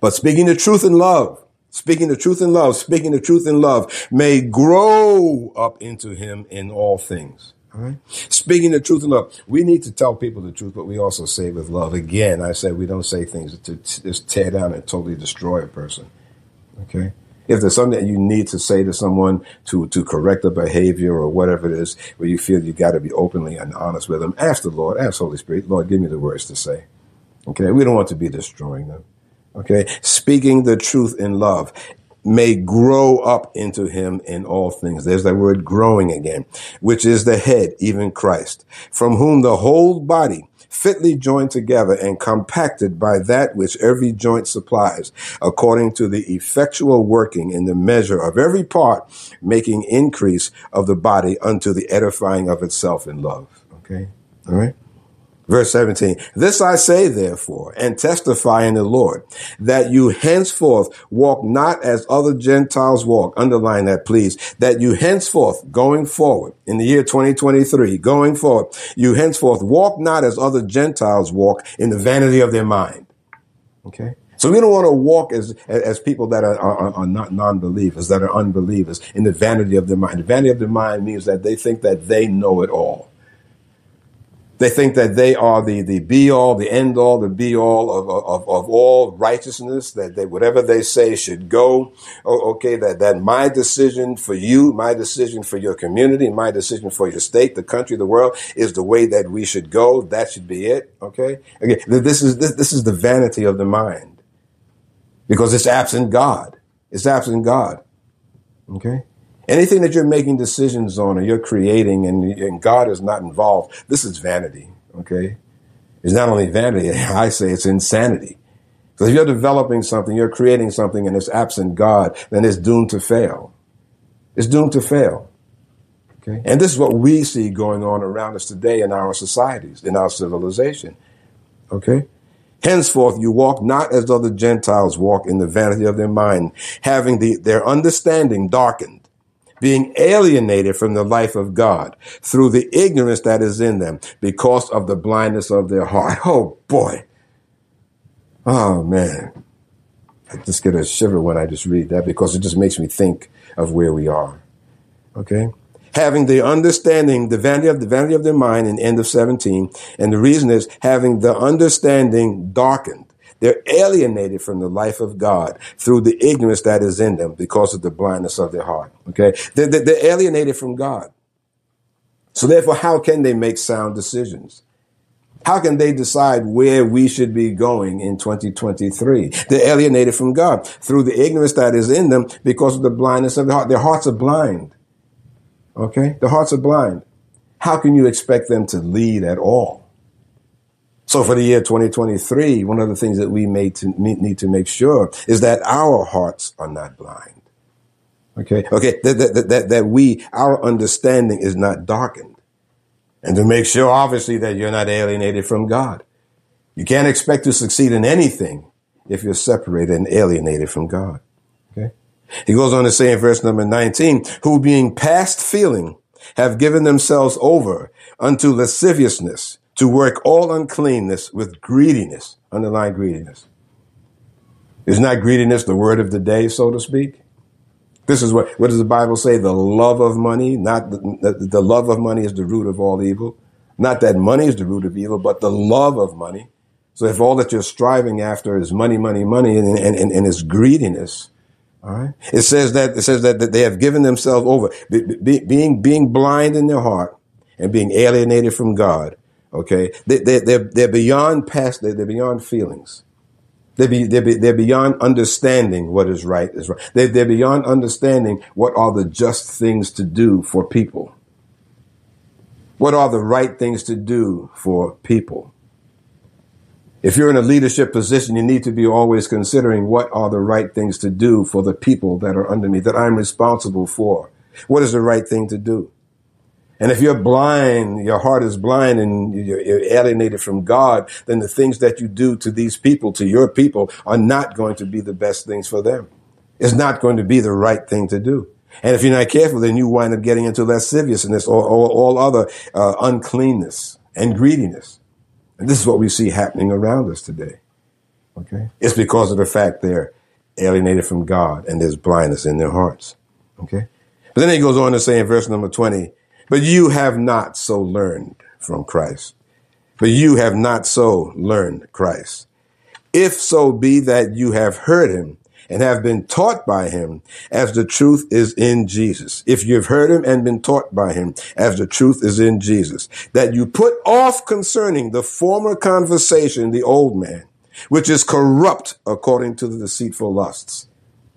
but speaking the truth in love, may grow up into him in all things. All right. Speaking the truth in love. We need to tell people the truth, but we also say with love. Again, I said we don't say things to just tear down and totally destroy a person. Okay. If there's something that you need to say to someone to correct a behavior or whatever it is, where you feel you got to be openly and honest with them, ask the Lord, ask Holy Spirit, Lord, give me the words to say. Okay. We don't want to be destroying them. Okay. Speaking the truth in love may grow up into him in all things. There's that word growing again, which is the head, even Christ, from whom the whole body, fitly joined together and compacted by that which every joint supplies, according to the effectual working in the measure of every part, making increase of the body unto the edifying of itself in love. Okay? All right? Verse 17, this I say, therefore, and testify in the Lord, that you henceforth walk not as other Gentiles walk. Underline that, please. That you henceforth, going forward, in the year 2023, going forward, you henceforth walk not as other Gentiles walk, in the vanity of their mind. Okay? So we don't want to walk as people that are not non-believers, that are unbelievers, in the vanity of their mind. The vanity of their mind means that they think that they know it all. They think that they are the be-all, the end-all, the be-all of all righteousness, that they, whatever they say should go. Oh, okay, that my decision for you, my decision for your community, my decision for your state, the country, the world, is the way that we should go. That should be it, okay? Okay, this is the vanity of the mind, because it's absent God. It's absent God, okay? Anything that you're making decisions on or you're creating and God is not involved, this is vanity, okay? It's not only vanity, I say it's insanity. So if you're developing something, you're creating something and it's absent God, then it's doomed to fail. It's doomed to fail, okay? And this is what we see going on around us today in our societies, in our civilization, okay? Henceforth, you walk not as other Gentiles walk, in the vanity of their mind, having their understanding darkened, being alienated from the life of God through the ignorance that is in them because of the blindness of their heart. Oh, boy. Oh, man. I just get a shiver when I just read that, because it just makes me think of where we are. Okay? Having the understanding, the vanity of their mind, in end of 17. And the reason is, having the understanding darkened, they're alienated from the life of God through the ignorance that is in them because of the blindness of their heart. Okay, they're alienated from God. So therefore, how can they make sound decisions? How can they decide where we should be going in 2023? They're alienated from God through the ignorance that is in them because of the blindness of their heart. Their hearts are blind. Okay, their hearts are blind. How can you expect them to lead at all? So for the year 2023, one of the things that we need to make sure is that our hearts are not blind. Okay. That we, our understanding is not darkened. And to make sure, obviously, that you're not alienated from God. You can't expect to succeed in anything if you're separated and alienated from God. Okay. He goes on to say in verse number 19, who being past feeling have given themselves over unto lasciviousness to work all uncleanness with greediness. Underline greediness. Is not greediness the word of the day, so to speak? This is what does the Bible say? The love of money, not the love of money is the root of all evil. Not that money is the root of evil, but the love of money. So if all that you're striving after is money, and is greediness, all right? It says that they have given themselves over, being blind in their heart and being alienated from God. Okay, they're beyond past. They're beyond feelings. They're beyond understanding what is right is right. They're beyond understanding what are the just things to do for people. What are the right things to do for people? If you're in a leadership position, you need to be always considering what are the right things to do for the people that are under me, that I'm responsible for. What is the right thing to do? And if you're blind, your heart is blind and you're alienated from God, then the things that you do to these people, to your people, are not going to be the best things for them. It's not going to be the right thing to do. And if you're not careful, then you wind up getting into lasciviousness or all other uncleanness and greediness. And this is what we see happening around us today. Okay, it's because of the fact they're alienated from God and there's blindness in their hearts. Okay, but then he goes on to say in verse number 20, but you have not so learned from Christ. But you have not so learned Christ. If so be that you have heard him and have been taught by him as the truth is in Jesus. If you've heard him and been taught by him as the truth is in Jesus, that you put off concerning the former conversation, the old man, which is corrupt according to the deceitful lusts.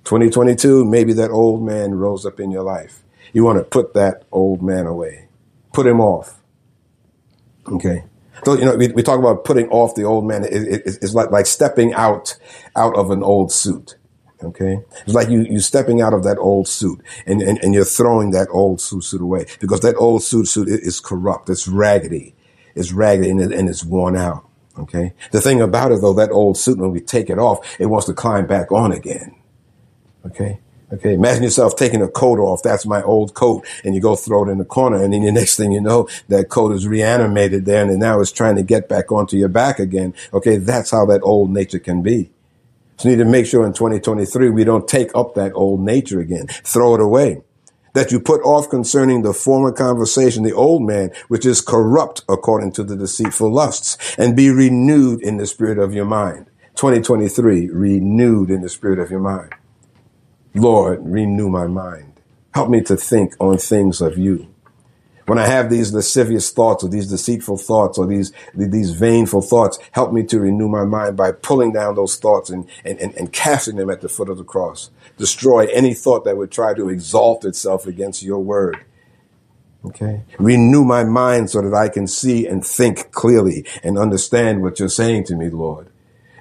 2022, maybe that old man rose up in your life. You want to put that old man away. Put him off. Okay. So, you know, we talk about putting off the old man. It's like stepping out of an old suit. Okay. It's like you stepping out of that old suit and you're throwing that old suit away because that old suit is corrupt. It's raggedy. It's raggedy and it's worn out. Okay. The thing about it though, that old suit, when we take it off, it wants to climb back on again. Okay. Okay, imagine yourself taking a coat off. That's my old coat. And you go throw it in the corner. And then the next thing you know, that coat is reanimated there. And then now it's trying to get back onto your back again. Okay, that's how that old nature can be. So you need to make sure in 2023, we don't take up that old nature again. Throw it away. That you put off concerning the former conversation, the old man, which is corrupt according to the deceitful lusts, and be renewed in the spirit of your mind. 2023, renewed in the spirit of your mind. Lord, renew my mind. Help me to think on things of you. When I have these lascivious thoughts or these deceitful thoughts or these vainful thoughts, help me to renew my mind by pulling down those thoughts and casting them at the foot of the cross. Destroy any thought that would try to exalt itself against your word. Okay. Renew my mind so that I can see and think clearly and understand what you're saying to me, Lord.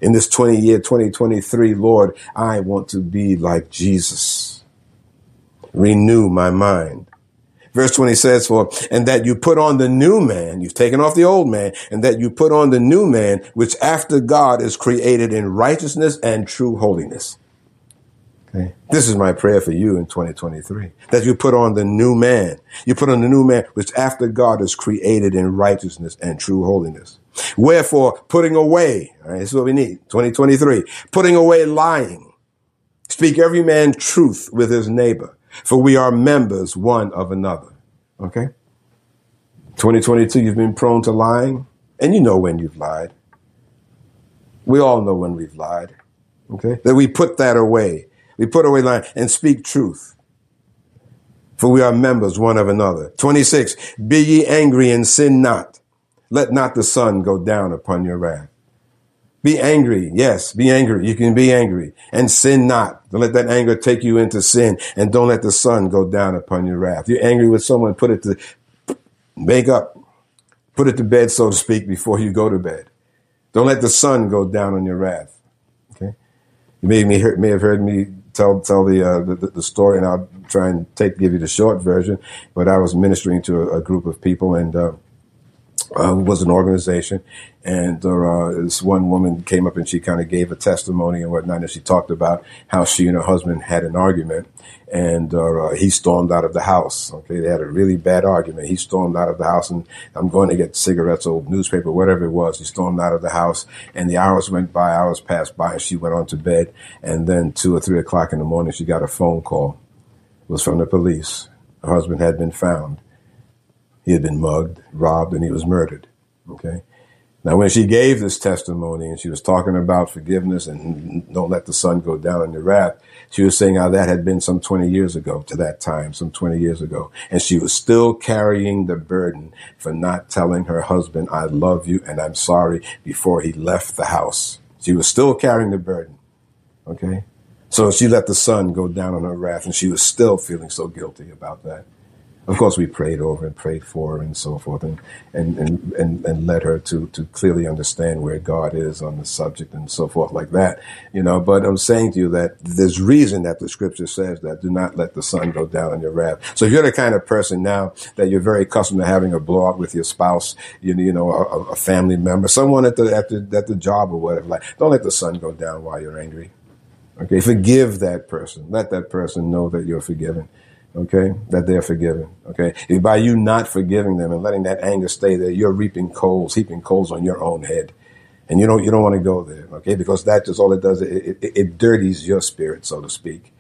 In this 2023, Lord, I want to be like Jesus. Renew my mind. Verse 20 says, and that you put on the new man, you've taken off the old man, and that you put on the new man, which after God is created in righteousness and true holiness. Okay. This is my prayer for you in 2023, that you put on the new man. You put on the new man, which after God is created in righteousness and true holiness. Wherefore, putting away, all right, this is what we need, 2023, putting away lying. Speak every man truth with his neighbor, for we are members one of another. Okay? 2022, you've been prone to lying, and you know when you've lied. We all know when we've lied. Okay? That we put that away. We put away lying and speak truth. For we are members one of another. 26, be ye angry and sin not. Let not the sun go down upon your wrath. Be angry. Yes, be angry. You can be angry and sin not. Don't let that anger take you into sin and don't let the sun go down upon your wrath. You're angry with someone, put it to make up, put it to bed, so to speak, before you go to bed. Don't let the sun go down on your wrath. Okay. You may have heard me tell the story, and I'll try and give you the short version. But I was ministering to a group of people, and was an organization, and this one woman came up and she kind of gave a testimony and whatnot, and she talked about how she and her husband had an argument, and he stormed out of the house. Okay, they had a really bad argument. He stormed out of the house, and I'm going to get cigarettes or newspaper, whatever it was. He stormed out of the house, and the hours passed by, and she went on to bed, and then 2 or 3 o'clock in the morning, she got a phone call. It was from the police. Her husband had been found. He had been mugged, robbed, and he was murdered. Okay. Now, when she gave this testimony and she was talking about forgiveness and don't let the sun go down on your wrath, she was saying how that had been some 20 years ago to that time, some 20 years ago. And she was still carrying the burden for not telling her husband, I love you and I'm sorry, before he left the house. She was still carrying the burden. Okay. So she let the sun go down on her wrath, and she was still feeling so guilty about that. Of course, we prayed over and prayed for her and so forth, and led her to clearly understand where God is on the subject and so forth like that, you know. But I'm saying to you that there's reason that the scripture says that do not let the sun go down on your wrath. So if you're the kind of person now that you're very accustomed to having a blowout with your spouse, a family member, someone at the job or whatever, like, don't let the sun go down while you're angry. Okay, forgive that person. Let that person know that you're forgiven. Okay, that they're forgiven. Okay, if by you not forgiving them and letting that anger stay there, you're heaping coals on your own head, and you don't want to go there. Okay, because that just all it does, it dirties your spirit, so to speak.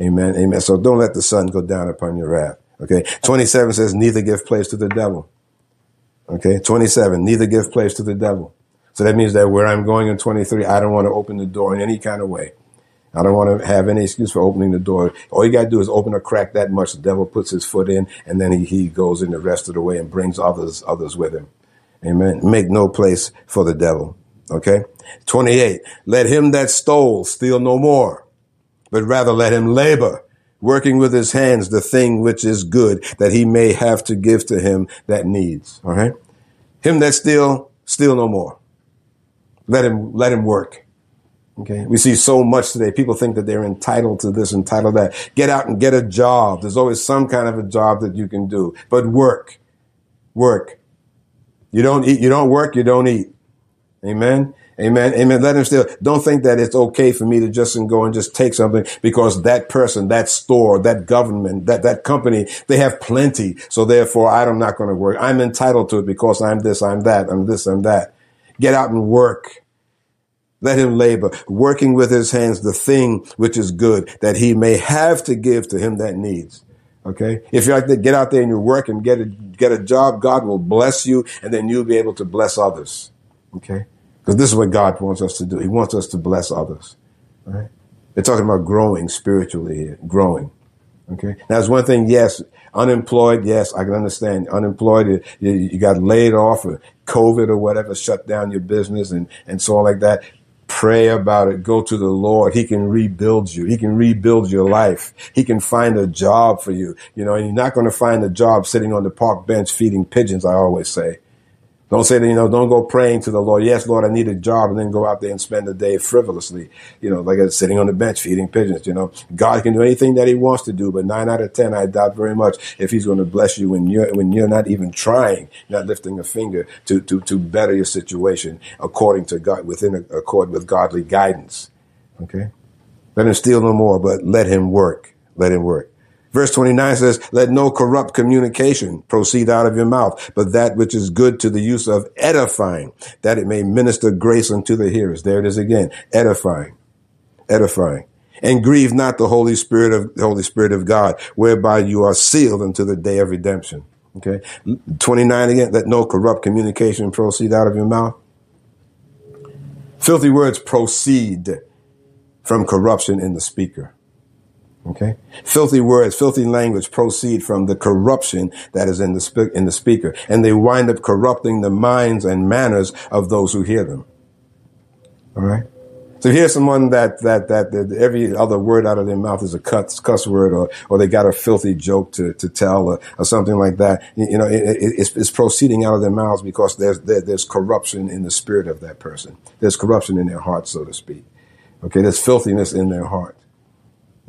Amen, amen. So don't let the sun go down upon your wrath. Okay, 27 says, neither give place to the devil. Okay, 27, neither give place to the devil. So that means that where I'm going in 23, I don't want to open the door in any kind of way. I don't want to have any excuse for opening the door. All you got to do is open a crack that much. The devil puts his foot in, and then he goes in the rest of the way and brings others with him. Amen. Make no place for the devil. Okay. 28. Let him that stole steal no more, but rather let him labor, working with his hands the thing which is good, that he may have to give to him that needs. All right. Him that steal no more. Let him work. Okay. We see so much today. People think that they're entitled to this, entitled to that. Get out and get a job. There's always some kind of a job that you can do, but work. You don't eat. You don't work. You don't eat. Amen. Amen. Amen. Let him steal. Don't think that it's okay for me to just go and just take something because that person, that store, that government, that company, they have plenty. So therefore, I'm not going to work. I'm entitled to it because I'm this, I'm that, I'm this, I'm that. Get out and work. Let him labor, working with his hands the thing which is good, that he may have to give to him that needs. Okay? If you're like that, get out there and you work and get a job, God will bless you, and then you'll be able to bless others. Okay? Because this is what God wants us to do. He wants us to bless others. All right? They're talking about growing spiritually here. Growing. Okay? Now, it's one thing, yes, unemployed, yes, I can understand. Unemployed, you got laid off or COVID or whatever, shut down your business and so on like that. Pray about it. Go to the Lord. He can rebuild you. He can rebuild your life. He can find a job for you. You know, and you're not going to find a job sitting on the park bench feeding pigeons, I always say. Don't say that, don't go praying to the Lord. Yes, Lord, I need a job, and then go out there and spend the day frivolously. Like sitting on the bench feeding pigeons, God can do anything that he wants to do, but 9 out of 10, I doubt very much if he's going to bless you when you're not even trying, not lifting a finger to better your situation according to God, accord with godly guidance. Okay? Let him steal no more, but let him work. Let him work. Verse 29 says, let no corrupt communication proceed out of your mouth, but that which is good to the use of edifying, that it may minister grace unto the hearers. There it is again. Edifying. And grieve not the Holy Spirit of God, whereby you are sealed unto the day of redemption. Okay. 29 again. Let no corrupt communication proceed out of your mouth. Filthy words proceed from corruption in the speaker. Okay. Filthy words, filthy language proceed from the corruption that is in the speaker, and they wind up corrupting the minds and manners of those who hear them. All right. So here's someone that every other word out of their mouth is a cuss word, or they got a filthy joke to tell, or something like that. It's proceeding out of their mouths because there's corruption in the spirit of that person. There's corruption in their heart, so to speak. Okay. There's filthiness in their heart.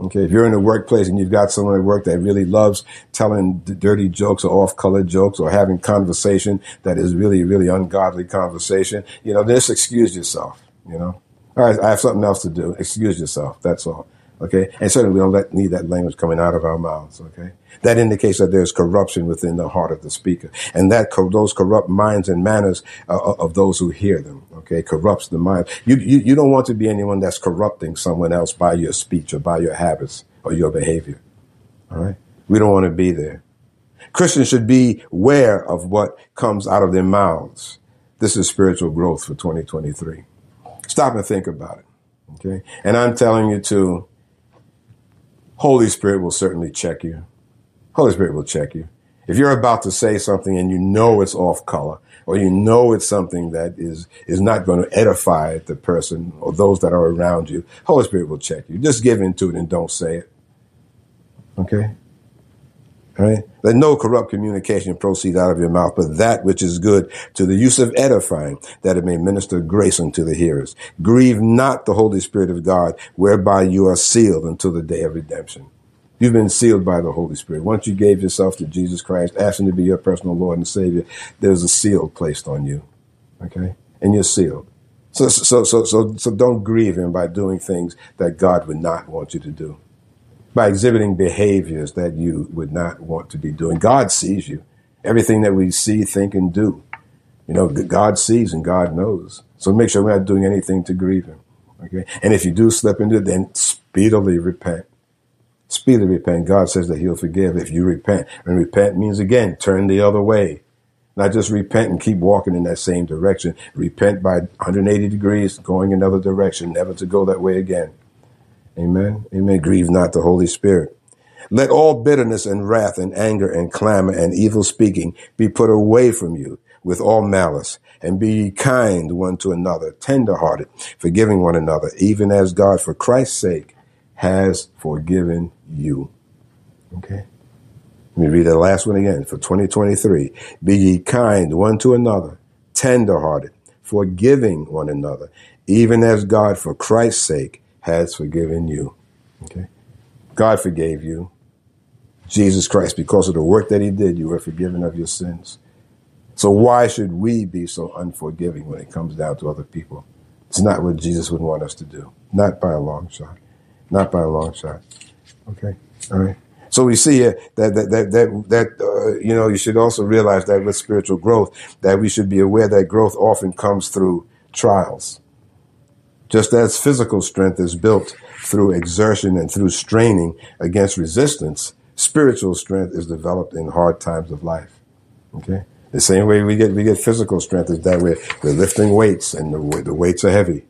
Okay, if you're in a workplace and you've got someone at work that really loves telling dirty jokes or off-color jokes or having conversation that is really, really ungodly conversation, you know, just excuse yourself, you know. All right, I have something else to do. Excuse yourself. That's all. Okay? And certainly we don't need that language coming out of our mouths. Okay? That indicates that there's corruption within the heart of the speaker. And that those corrupt minds and manners of those who hear them. Okay? Corrupts the mind. You don't want to be anyone that's corrupting someone else by your speech or by your habits or your behavior. All right? We don't want to be there. Christians should be aware of what comes out of their mouths. This is spiritual growth for 2023. Stop and think about it. Okay? And I'm telling you too, Holy Spirit will certainly check you. Holy Spirit will check you. If you're about to say something and you know it's off color, or you know it's something that is not going to edify the person or those that are around you, Holy Spirit will check you. Just give in to it and don't say it. Okay? All right? Let no corrupt communication proceed out of your mouth, but that which is good to the use of edifying, that it may minister grace unto the hearers. Grieve not the Holy Spirit of God, whereby you are sealed until the day of redemption. You've been sealed by the Holy Spirit. Once you gave yourself to Jesus Christ, asked him to be your personal Lord and Savior, there's a seal placed on you. Okay? And you're sealed. So don't grieve him by doing things that God would not want you to do, by exhibiting behaviors that you would not want to be doing. God sees you. Everything that we see, think, and do. You know, God sees and God knows. So make sure we're not doing anything to grieve him. Okay? And if you do slip into it, then speedily repent. Speedily repent. God says that he'll forgive if you repent. And repent means, again, turn the other way. Not just repent and keep walking in that same direction. Repent by 180 degrees, going another direction, never to go that way again. Amen. Amen. Grieve not the Holy Spirit. Let all bitterness and wrath and anger and clamor and evil speaking be put away from you with all malice, and be kind one to another, tenderhearted, forgiving one another, even as God for Christ's sake has forgiven you. Okay. Let me read that last one again for 2023. Be ye kind one to another, tenderhearted, forgiving one another, even as God for Christ's sake has forgiven you. Okay? God forgave you. Jesus Christ, because of the work that he did, you were forgiven of your sins. So why should we be so unforgiving when it comes down to other people? It's not what Jesus would want us to do. Not by a long shot. Not by a long shot. Okay? All right? So we see here that you know, you should also realize that with spiritual growth, that we should be aware that growth often comes through trials. Just as physical strength is built through exertion and through straining against resistance, spiritual strength is developed in hard times of life. Okay? The same way we get physical strength is that we're lifting weights, and the weights are heavy.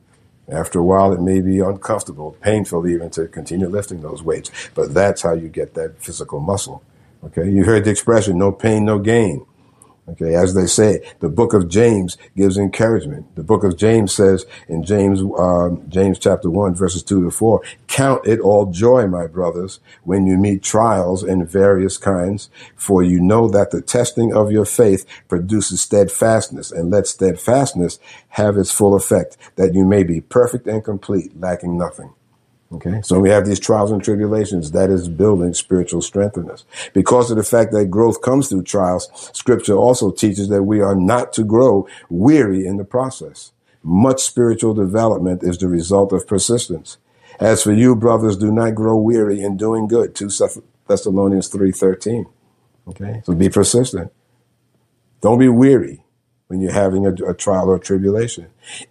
After a while, it may be uncomfortable, painful even, to continue lifting those weights. But that's how you get that physical muscle. Okay? You heard the expression, no pain, no gain. Okay, as they say, the book of James gives encouragement. The book of James says in James chapter 1, verses 2-4, count it all joy, my brothers, when you meet trials in various kinds, for you know that the testing of your faith produces steadfastness, and let steadfastness have its full effect, that you may be perfect and complete, lacking nothing. Okay, so we have these trials and tribulations. That is building spiritual strength in us. Because of the fact that growth comes through trials, Scripture also teaches that we are not to grow weary in the process. Much spiritual development is the result of persistence. As for you, brothers, do not grow weary in doing good. 2 Thessalonians 3:13. Okay, so be persistent. Don't be weary when you're having a trial or a tribulation.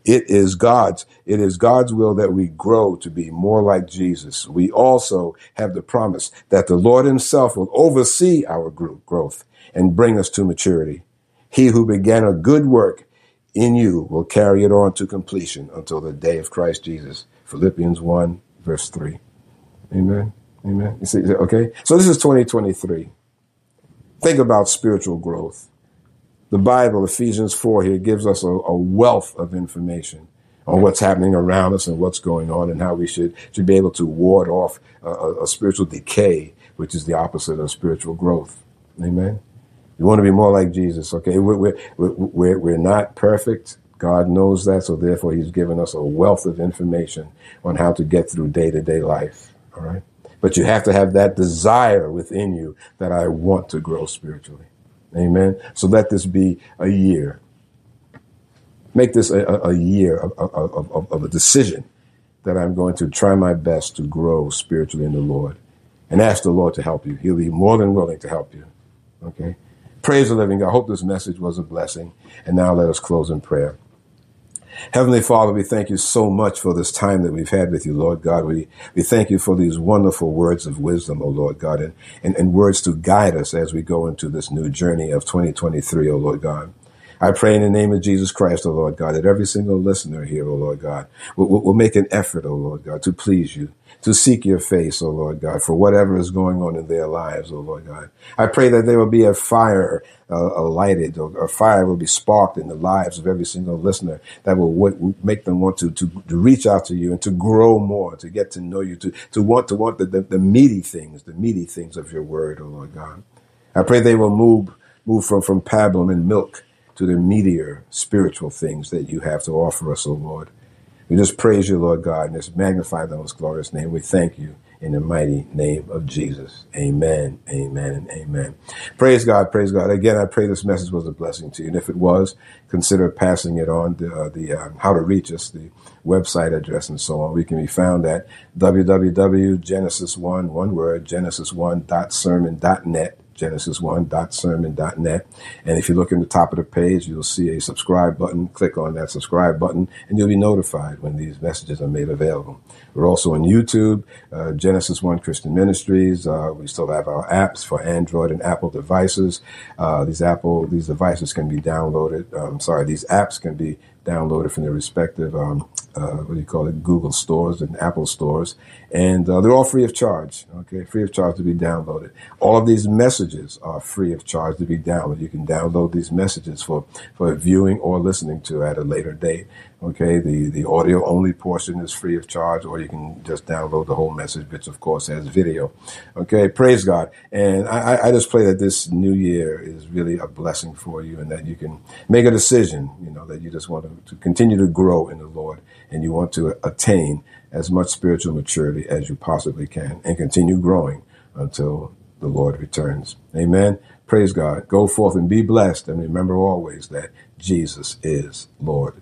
It is God's will that we grow to be more like Jesus. We also have the promise that the Lord himself will oversee our growth and bring us to maturity. He who began a good work in you will carry it on to completion until the day of Christ Jesus. Philippians 1, verse 3. Amen. Amen. You see, okay? So this is 2023. Think about spiritual growth. The Bible, Ephesians 4 here, gives us a wealth of information on what's happening around us and what's going on, and how we should be able to ward off a spiritual decay, which is the opposite of spiritual growth. Amen? You want to be more like Jesus, okay? We're not perfect. God knows that, so therefore he's given us a wealth of information on how to get through day-to-day life, all right? But you have to have that desire within you that I want to grow spiritually. Amen. So let this be a year. Make this a year of a decision that I'm going to try my best to grow spiritually in the Lord, and ask the Lord to help you. He'll be more than willing to help you. Okay. Praise the living God. I hope this message was a blessing. And now let us close in prayer. Heavenly Father, we thank you so much for this time that we've had with you, Lord God. We thank you for these wonderful words of wisdom, O Lord God, and words to guide us as we go into this new journey of 2023, O Lord God. I pray in the name of Jesus Christ, O Lord God, that every single listener here, O Lord God, will make an effort, O Lord God, to please you, to seek your face, O Lord God, for whatever is going on in their lives, O Lord God. I pray that there will be a fire lighted, or a fire will be sparked in the lives of every single listener that will make them want to reach out to you and to grow more, to get to know you, to want the meaty things of your word, O Lord God. I pray they will move from pablum and milk to the meatier spiritual things that you have to offer us, O Lord. We just praise you, Lord God, and just magnify the most glorious name. We thank you in the mighty name of Jesus. Amen, amen, and amen. Praise God, praise God. Again, I pray this message was a blessing to you. And if it was, consider passing it on the how to reach us, the website address and so on. We can be found at genesis1.sermon.net. genesis1.sermon.net. And if you look in the top of the page, you'll see a subscribe button. Click on that subscribe button, and you'll be notified when these messages are made available. We're also on YouTube, Genesis One Christian Ministries. We still have our apps for Android and Apple devices. These devices can be downloaded. These apps can be downloaded from their respective Google stores and Apple stores, and they're all free of charge. Okay, free of charge to be downloaded. All of these messages are free of charge to be downloaded. You can download these messages for viewing or listening to at a later date. Okay, the audio only portion is free of charge, or you can just download the whole message, which of course has video. Okay, praise God. And I just pray that this new year is really a blessing for you, and that you can make a decision, that you just want to continue to grow in the Lord, and you want to attain as much spiritual maturity as you possibly can, and continue growing until the Lord returns. Amen. Praise God. Go forth and be blessed, and remember always that Jesus is Lord.